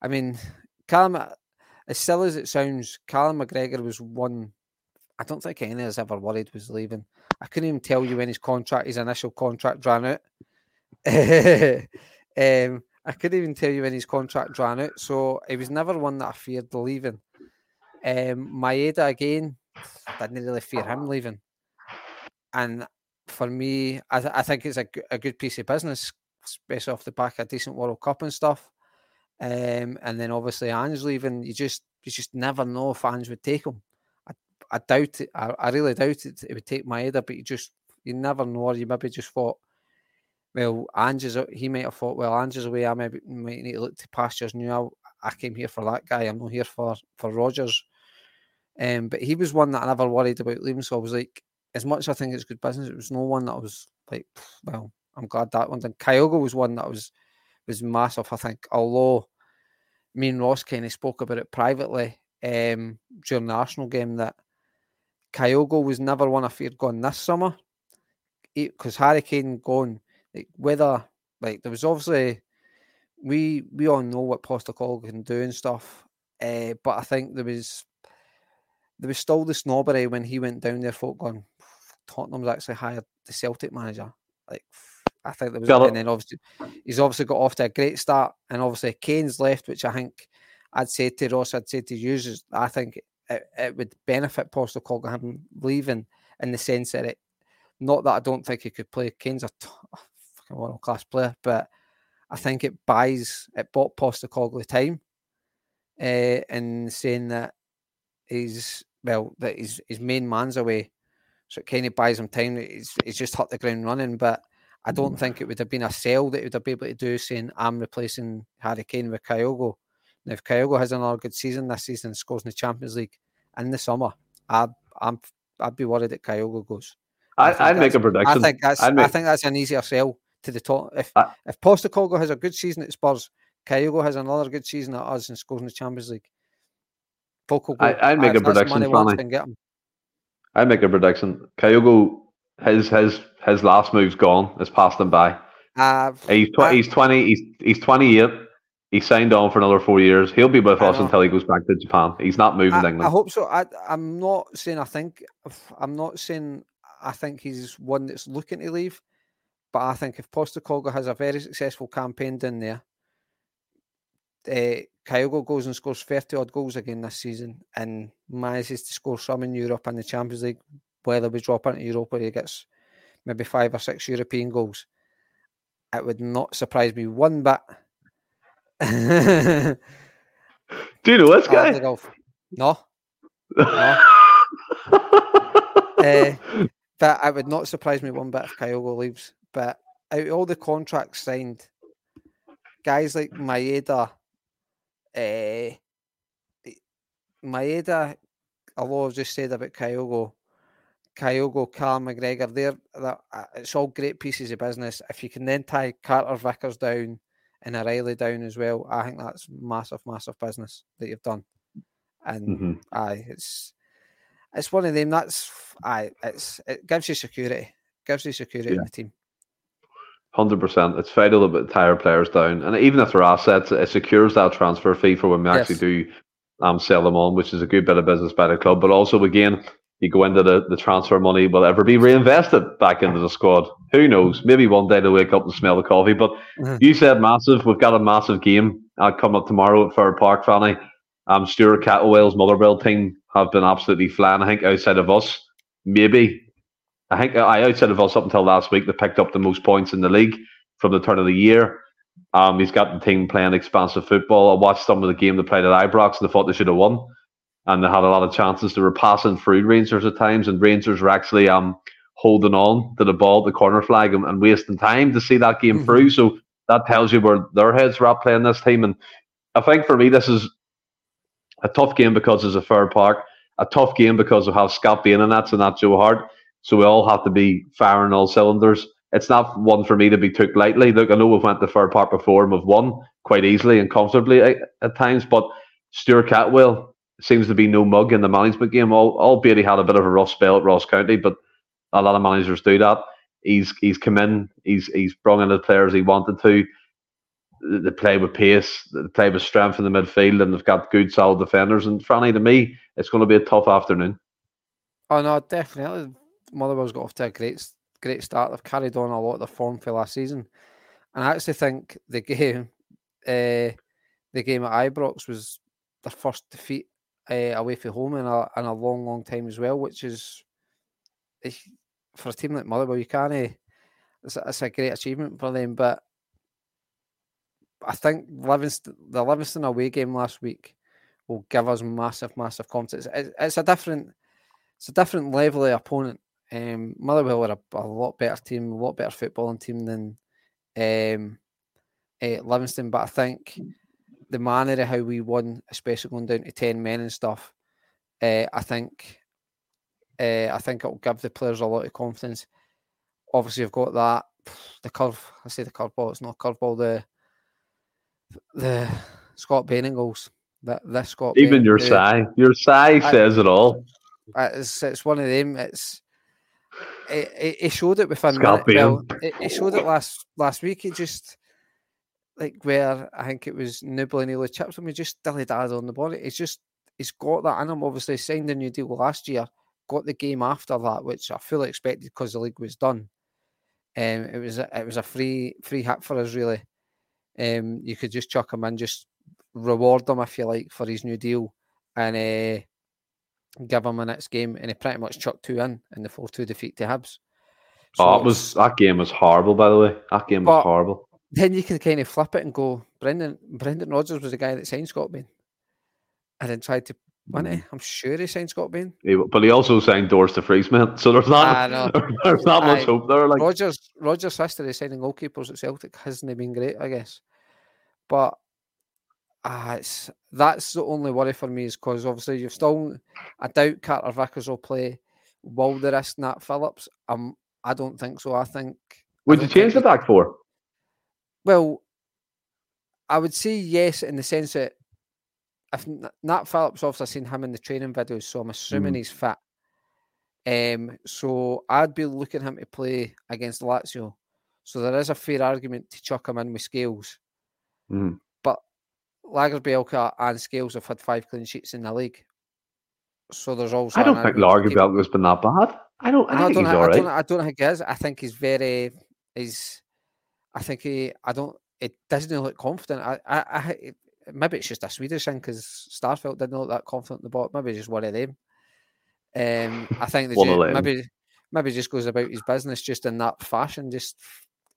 I mean, Callum, as silly as it sounds, Callum McGregor was one. I don't think any of us ever worried was leaving. I couldn't even tell you when his initial contract ran out. I couldn't even tell you when his contract ran out, so he was never one that I feared leaving. Maeda, again, didn't really fear him leaving. And for me, I think it's a good piece of business, especially off the back of a decent World Cup and stuff. And then obviously Ange leaving, you just never know if Ange would take him. I doubt it. I really doubt it. It would take Maeda, but you never know. Or you maybe just thought, well, he might have thought, well, Ange's away. I might need to look to pastures new. I came here for that guy. I'm not here for Rodgers. But he was one that I never worried about leaving. So I was like, as much as I think it's good business, it was no one that I was like, well, I'm glad that one. And Kyogo was one that was massive, I think. Although me and Ross kind of spoke about it privately during the Arsenal game, that Kyogo was never one I feared going this summer, because Harry Kane gone. There was obviously we all know what Postecoglou can do and stuff, but I think there was still the snobbery when he went down there. Folk going, Tottenham's actually hired the Celtic manager. I think there was, and then obviously he's obviously got off to a great start, and obviously Kane's left, which I think I'd say to Ross, I'd say to you, is I think it would benefit Postecoglou him leaving, in the sense that it. Not that I don't think he could play. Kane's a fucking world-class player, but I think it bought Postecoglou time, in saying that his main man's away, so it kind of buys him time. He's just hit the ground running, but I don't think it would have been a sell that he would have been able to do, saying I'm replacing Harry Kane with Kyogo. Now, if Kyogo has another good season this season and scores in the Champions League in the summer, I'd be worried that Kyogo goes. I'd make a prediction. I think that's an easier sell to the top. If Postecoglou has a good season at Spurs, Kyogo has another good season at us and scores in the Champions League, I'd make a prediction. I'd make a prediction. Kyogo, his last move's gone. It's passed him by. He's 20. He's 28. He signed on for another 4 years. He'll be with us until he goes back to Japan. He's not moving to England. I hope so. I think he's one that's looking to leave, but I think if Postecoglou has a very successful campaign down there, Kyogo goes and scores 30-odd goals again this season and manages to score some in Europe and the Champions League, whether we drop into Europe where he gets maybe 5 or 6 European goals. It would not surprise me one bit. Do you know this guy? No. But it would not surprise me one bit if Kyogo leaves. But out of all the contracts signed, guys like Maeda, although I've just said about Kyogo, Callum McGregor, it's all great pieces of business. If you can then tie Carter Vickers down and O'Reilly down as well, I think that's massive, massive business that you've done. And it's one of them. It gives you security. In the team. 100%. It's vital to tire players down, and even if they're assets, it secures that transfer fee for when we actually do sell them on, which is a good bit of business by the club. But also, again, you go into the transfer money will ever be reinvested back into the squad. Who knows? Maybe one day they'll wake up and smell the coffee. But you said massive. We've got a massive game coming up tomorrow at Fir Park, Fanny. Stuart Kettlewell's Motherwell team have been absolutely flying. I think outside of us up until last week, they picked up the most points in the league from the turn of the year. He's got the team playing expansive football. I watched some of the game they played at Ibrox and I thought they should have won. And they had a lot of chances. They were passing through Rangers at times, and Rangers were actually holding on to the ball, the corner flag, and wasting time to see that game through. So that tells you where their heads were at playing this team. And I think for me, this is a tough game because it's a Fir Park. A tough game because of how Scott Bain and that's and not Joe Hart. So we all have to be firing all cylinders. It's not one for me to be took lightly. Look, I know we've went to Fir Park before and we've won quite easily and comfortably at times, but Stuart Kettlewell seems to be no mug in the management game. Albeit he had a bit of a rough spell at Ross County, but a lot of managers do that. He's come in, he's brought in the players he wanted to. They play with pace, they play with strength in the midfield, and they've got good, solid defenders. And Franny, to me, it's going to be a tough afternoon. Oh, no, definitely. Motherwell's got off to a great start. They've carried on a lot of the form for last season. And I actually think the game, the game at Ibrox was their first defeat away from home in a long, long time as well, which is, for a team like Motherwell, you can't. It's a great achievement for them, but I think the Livingston away game last week will give us massive confidence. It's a different level of opponent. Motherwell are a lot better team, a lot better footballing team than Livingston, but I think the manner of how we won, especially going down to 10 men and stuff, I think it'll give the players a lot of confidence. Obviously, you've got that the curveball. It's not a curveball. The Scott Bain goals. This Scott Bain, even your sigh says it all. It's one of them. He showed it within Scott Bain. Well, he showed it last week. He just, like, where I think it was Nibble and Neely Chipson, he just dilly-dallied on the ball. He's got that in him. Obviously, signed a new deal last year. Got the game after that, which I fully expected because the league was done. It was a free hit for us, really. You could just chuck him in, just reward him, if you like, for his new deal and give him the next game. And he pretty much chucked two in the 4-2 defeat to Hibs. So that game was horrible, by the way. That game was horrible. Then you can kind of flip it and go, Brendan Rodgers was the guy that signed Scott Bain. And then tried to money. I'm sure he signed Scott Bain. But he also signed doors to freeze, man. So there's not much hope there. Like, Rodgers' history signing goalkeepers at Celtic hasn't been great, I guess. But that's the only worry for me, is because obviously you've still, I doubt Carter Vickers will play. Will they risk Nat Phillips? I don't think so. I think. Would you change the back four? Well, I would say yes, in the sense that, if Nat Phillips, obviously I've seen him in the training videos, so I'm assuming he's fit. So I'd be looking him to play against Lazio. So there is a fair argument to chuck him in with Scales. But Lagerbielke and Scales have had 5 clean sheets in the league. So there's also... I don't think Lagerbielke has been that bad. I think he's all right. I don't think he is. I think he's very... It doesn't look confident. Maybe it's just a Swedish thing, because Starfelt didn't look that confident in the ball. Maybe just one of them. I think maybe just goes about his business just in that fashion. Just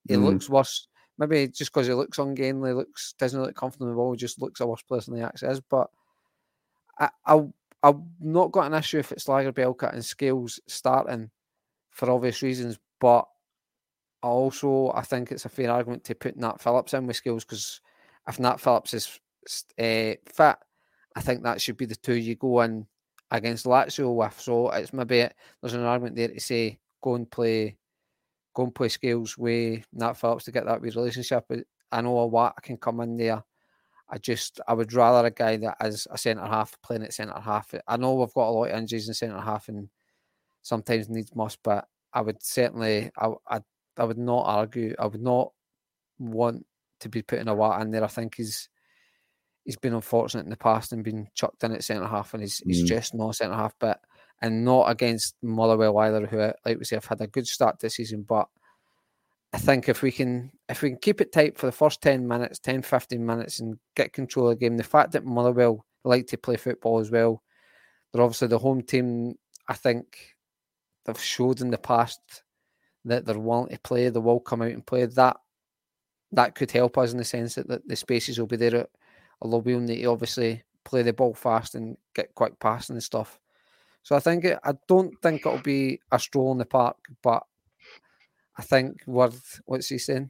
he looks worse. Maybe just because he looks ungainly, doesn't look confident in the ball, just looks a worse person than he actually is. But I've not got an issue if it's Lagerbielke and Scales starting, for obvious reasons. But I think it's a fair argument to put Nat Phillips in with Scales, because if Nat Phillips is fit, I think that should be the two you go in against Lazio with. So it's maybe there's an argument there to say go and play Scales with Nat Phillips to get that wee relationship. I know a Watt can come in there. I would rather a guy that is a centre half playing at centre half. I know we've got a lot of injuries in centre half and sometimes needs must, but I would certainly I would not argue. I would not want to be putting a Watt in there. I think he's been unfortunate in the past and been chucked in at centre-half, and he's just not centre-half, and not against Motherwell either, who, like we say, have had a good start this season. But I think if we can keep it tight for the first 10, 15 minutes and get control of the game, the fact that Motherwell like to play football as well, they're obviously the home team. I think they've showed in the past that they're willing to play, they will come out and play. That could help us in the sense that the spaces will be there. Although we'll need to obviously play the ball fast and get quick passing and stuff. So I don't think it'll be a stroll in the park, but I think what's he saying?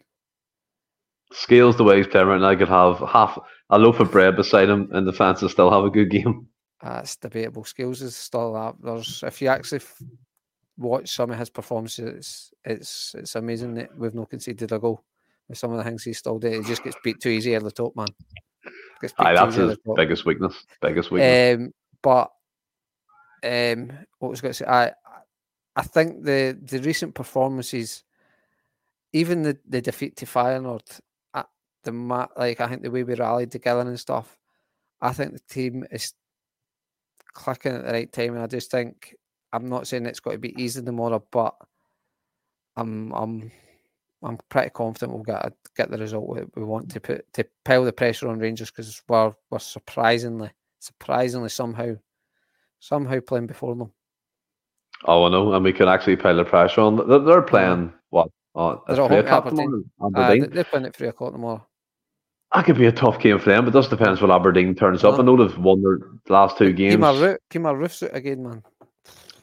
Scales the way he's playing right now, I could have half a loaf of bread beside him and the fans will still have a good game. That's debatable. Scales is still up. If you actually watch some of his performances, it's amazing that we've not conceded a goal. With some of the things he's still doing, he just gets beat too easy at the top, man. That's his biggest weakness. What was I going to say? I think the recent performances, even the defeat to Feyenoord, I think the way we rallied together and stuff, I think the team is clicking at the right time, and I just think, I'm not saying it's got to be easy tomorrow, but I'm I'm pretty confident we'll get the result we want to pile the pressure on Rangers, because we're surprisingly somehow playing before them. Oh, I know, and we can actually pile the pressure on. They're playing what? Oh, they're at Aberdeen. They're playing at 3:00 tomorrow. That could be a tough game for them, but it just depends what Aberdeen turns up. I know they've won their last two games. Kemar Root's out again, man.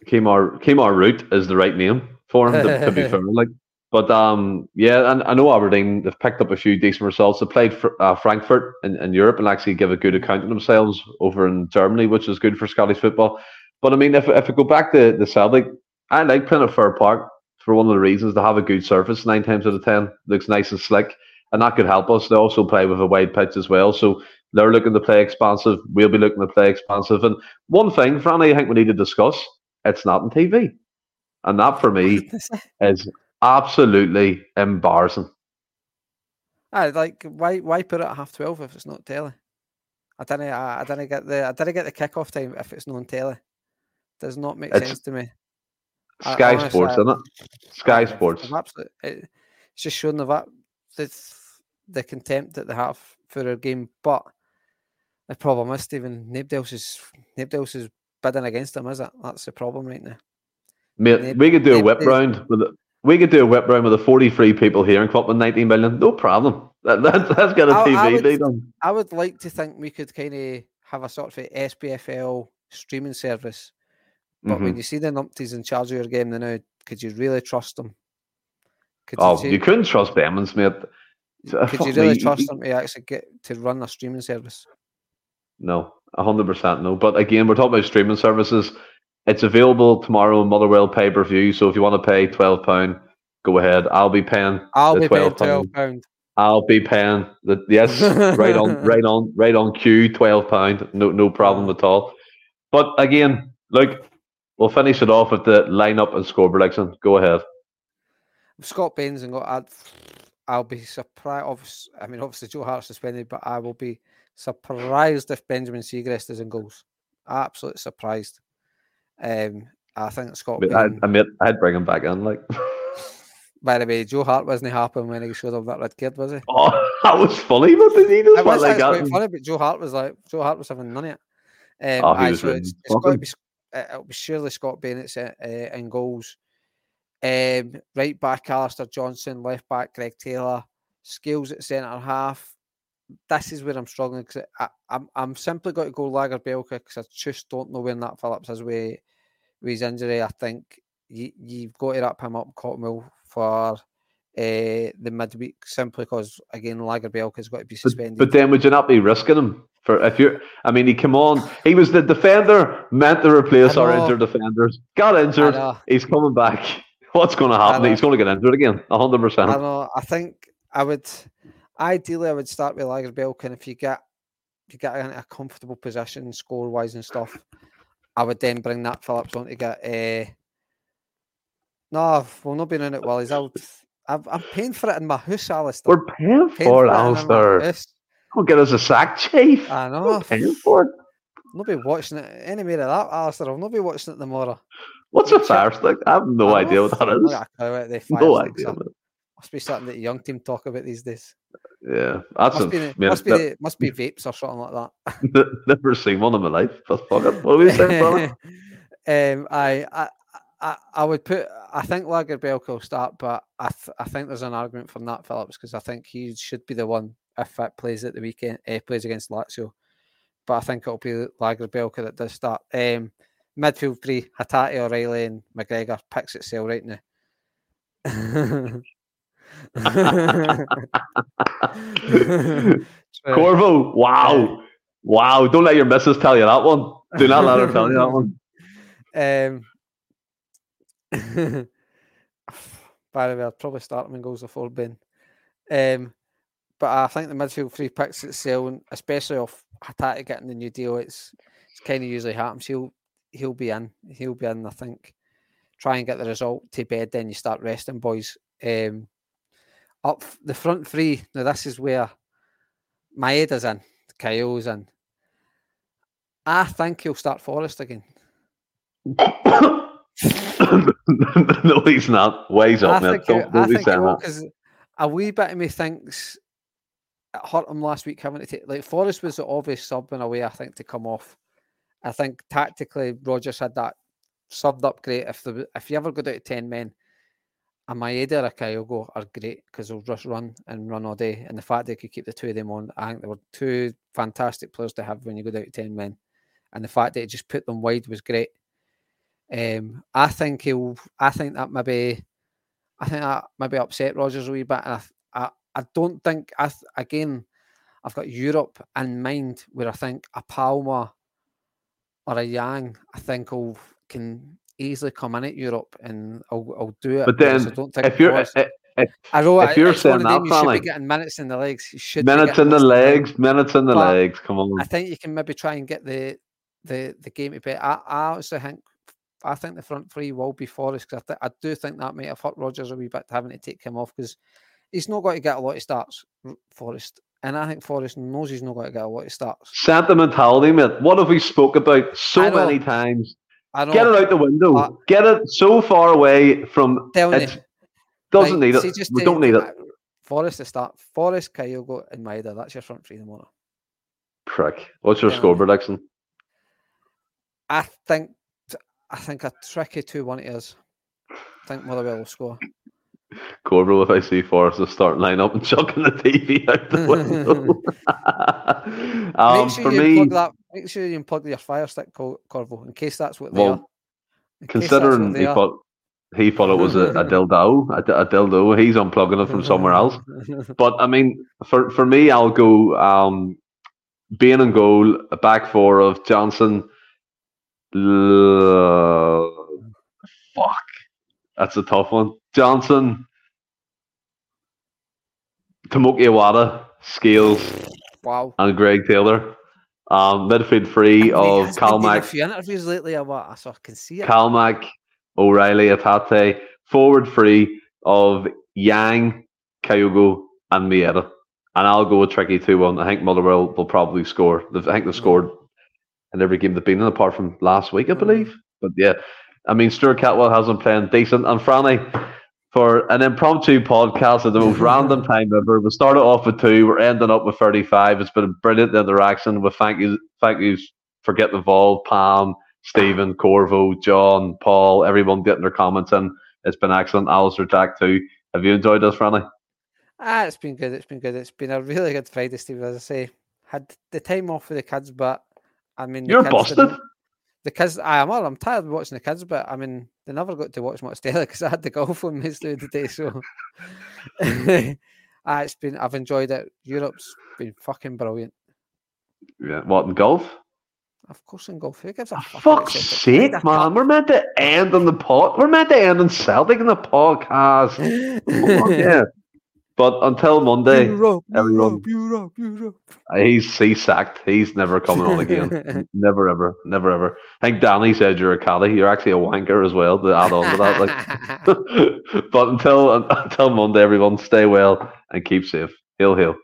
Kemar Root is the right name for him, to be fair. Like, but yeah, and I know Aberdeen, they've picked up a few decent results. They played for, Frankfurt in Europe, and actually give a good account of themselves over in Germany, which is good for Scottish football. But I mean, if we go back to the Celtic, I like playing at Fir Park for one of the reasons. They have a good surface 9 times out of 10. Looks nice and slick, and that could help us. They also play with a wide pitch as well, so they're looking to play expansive. We'll be looking to play expansive. And one thing, Franny, I think we need to discuss, it's not on TV. And that, for me, is absolutely embarrassing. Why put it at 12:30 if it's not telly? I didn't get the kickoff time if it's not on telly. Does not make sense to me. Sky Sports, isn't it? Sky Sports. Absolutely, it's just showing the contempt that they have for their game. But the problem is, Stephen, nobody else is bidding against them, is it? That's the problem right now. Mate, we could do a whip round with the 43 people here and come up with 19 million. No problem. That's got a TV lead on. I would like to think we could kind of have a sort of a SPFL streaming service. But when you see the numpties in charge of your game now, could you really trust them? You couldn't trust them, mate. Could you really trust them to actually get to run a streaming service? No, 100% no. But again, we're talking about streaming services. It's available tomorrow on Motherwell pay-per-view. So if you want to pay £12, go ahead. I'll be paying £12. I'll be paying right on cue, £12. No problem at all. But again, look, we'll finish it off with the lineup and score prediction. Go ahead. Scott Bain's and I'll be surprised. Obviously Joe Hart's suspended, but I will be surprised if Benjamin Seagrest is in goals. Absolutely surprised. I think Scott Bain. I'd bring him back in. Like, by the way, Joe Hart wasn't happy when he showed up that red kid, was he? Oh, that was funny, wasn't he? It was quite funny, but Joe Hart was having none of it. It'll be surely Scott Bain in goals. Right back, Alistair Johnson. Left back, Greg Taylor. Scales at centre half. This is where I'm struggling, because I'm simply got to go Lagerbielke, because I just don't know when Nat Phillips is with his injury. I think you've got to wrap him up, Cottonwell, for the midweek, simply because, again, Lagerbielke has got to be suspended. But then would you not be risking him? He came on. He was the defender meant to replace our injured defenders. Got injured. He's coming back. What's going to happen? He's going to get injured again. 100%. I know. I think I would start with Lagerbielke, and if you get into a comfortable position score wise and stuff, I would then bring Nat Phillips on to get. No, we'll not be in it while he's out. I'm paying for it in my house, Alistair. We're paying for it, Alistair. Don't get us a sack, Chief. I know. I'll not be watching it anywhere of that, Alistair. I'll not be watching it tomorrow. What's a fire stick? I have no idea what that is. No idea. Must be something that the young team talk about these days. Yeah, that's must be vapes or something like that. Never seen one in my life. But fuck it. What are we saying, brother? I would put. I think Lagerbielke will start, but I think there's an argument for Nat Phillips, because I think he should be the one. If it plays at the weekend, plays against Lazio, but I think it'll be Lagerbielke that does start. Midfield three: Hatate, O'Reilly, and McGregor. Picks itself right now. Corvo, wow! Don't let your missus tell you that one. Do not let her tell you that one. By the way, I'd probably start him and goes before Ben. But I think the midfield three picks itself, and especially off Hatate getting the new deal, it's kind of usually happens. He'll be in. He'll be in, I think. Try and get the result, to bed, then you start resting, boys. Up the front three. Now, this is where Maeda's in. Kyogo's in. I think he'll start Forrest again. No, he's not. Wise up, man. Don't be saying that. a wee bit of me thinks it hurt him last week having to take, like, Forrest was the obvious sub in a way, I think, to come off. I think tactically Rodgers had that subbed up great. If you ever go down to 10 men, a Maeda or a Kyogo are great because they'll just run all day. And the fact they could keep the two of them on, I think they were two fantastic players to have when you go down to 10 men. And the fact that it just put them wide was great. I think that maybe upset Rodgers a wee bit. And I don't think, again, I've got Europe in mind where I think a Palmer or a Yang, I think can easily come in at Europe and I'll do it. But then, I don't think if you're saying that, you should be getting minutes in the legs. Minutes in the legs. Come on. I think you can maybe try and get the game to bet. I honestly think the front three will be Forrest because I do think that might have hurt Rodgers a wee bit having to take him off because he's not going to get a lot of starts, Forrest. And I think Forrest knows he's not going to get a lot of starts. Sentimentality, mate. What have we spoke about so many times? Get it out the window. Get it so far away from... Doesn't need it. We don't need it. Forrest to start. Forrest, Kyogo and Maeda. That's your front three in the morning. Prick. What's your score prediction? I think a tricky 2-1 it is. I think Motherwell will score. Cobra, if I see Forrest, the starting lineup and chucking the TV out the window. Make sure you unplug your Fire Stick, Corvo, in case that's what they are. Considering he thought it was a dildo, he's unplugging it from somewhere else. But I mean, for me, I'll go Bain and goal, a back four of Johnson. Fuck. That's a tough one. Johnson, Tomoki Iwata, Scales, and Greg Taylor. Midfield free of Calmac. A few interviews lately, so I can see it. Calmac, O'Reilly, Hatate. Forward free of Yang, Kyogo, and Maeda. And I'll go a tricky 2-1. I think Motherwell will probably score. I think they've scored in every game they've been in, apart from last week, I believe. But yeah. I mean, Stuart Kettlewell hasn't played decent. And Franny, for an impromptu podcast at the most random time ever, we started off with 2, we're ending up with 35. It's been a brilliant interaction. We thank yous for getting involved. Pam, Stephen, Corvo, John, Paul, everyone getting their comments in. It's been excellent. Alistair, Jack too. Have you enjoyed this, Franny? It's been good. It's been a really good Friday, Stephen. As I say, had the time off for the kids, but I mean, you're busted. The kids, I'm tired of watching the kids, but I mean, they never got to watch much daily because I had the golf on me through the day. So, I've enjoyed it. Europe's been fucking brilliant. Yeah, what in golf? Of course, in golf. Who gives a fuck? Fuck's sake, man! We're meant to end on the pod. We're meant to end on Celtic in the podcast. Oh, yeah. But until Monday, Europe. He's sacked. He's never coming on again. Never, ever. I think Danny said you're a caddy. You're actually a wanker as well, to add on to that. But until Monday, everyone, stay well and keep safe. Hail, hail.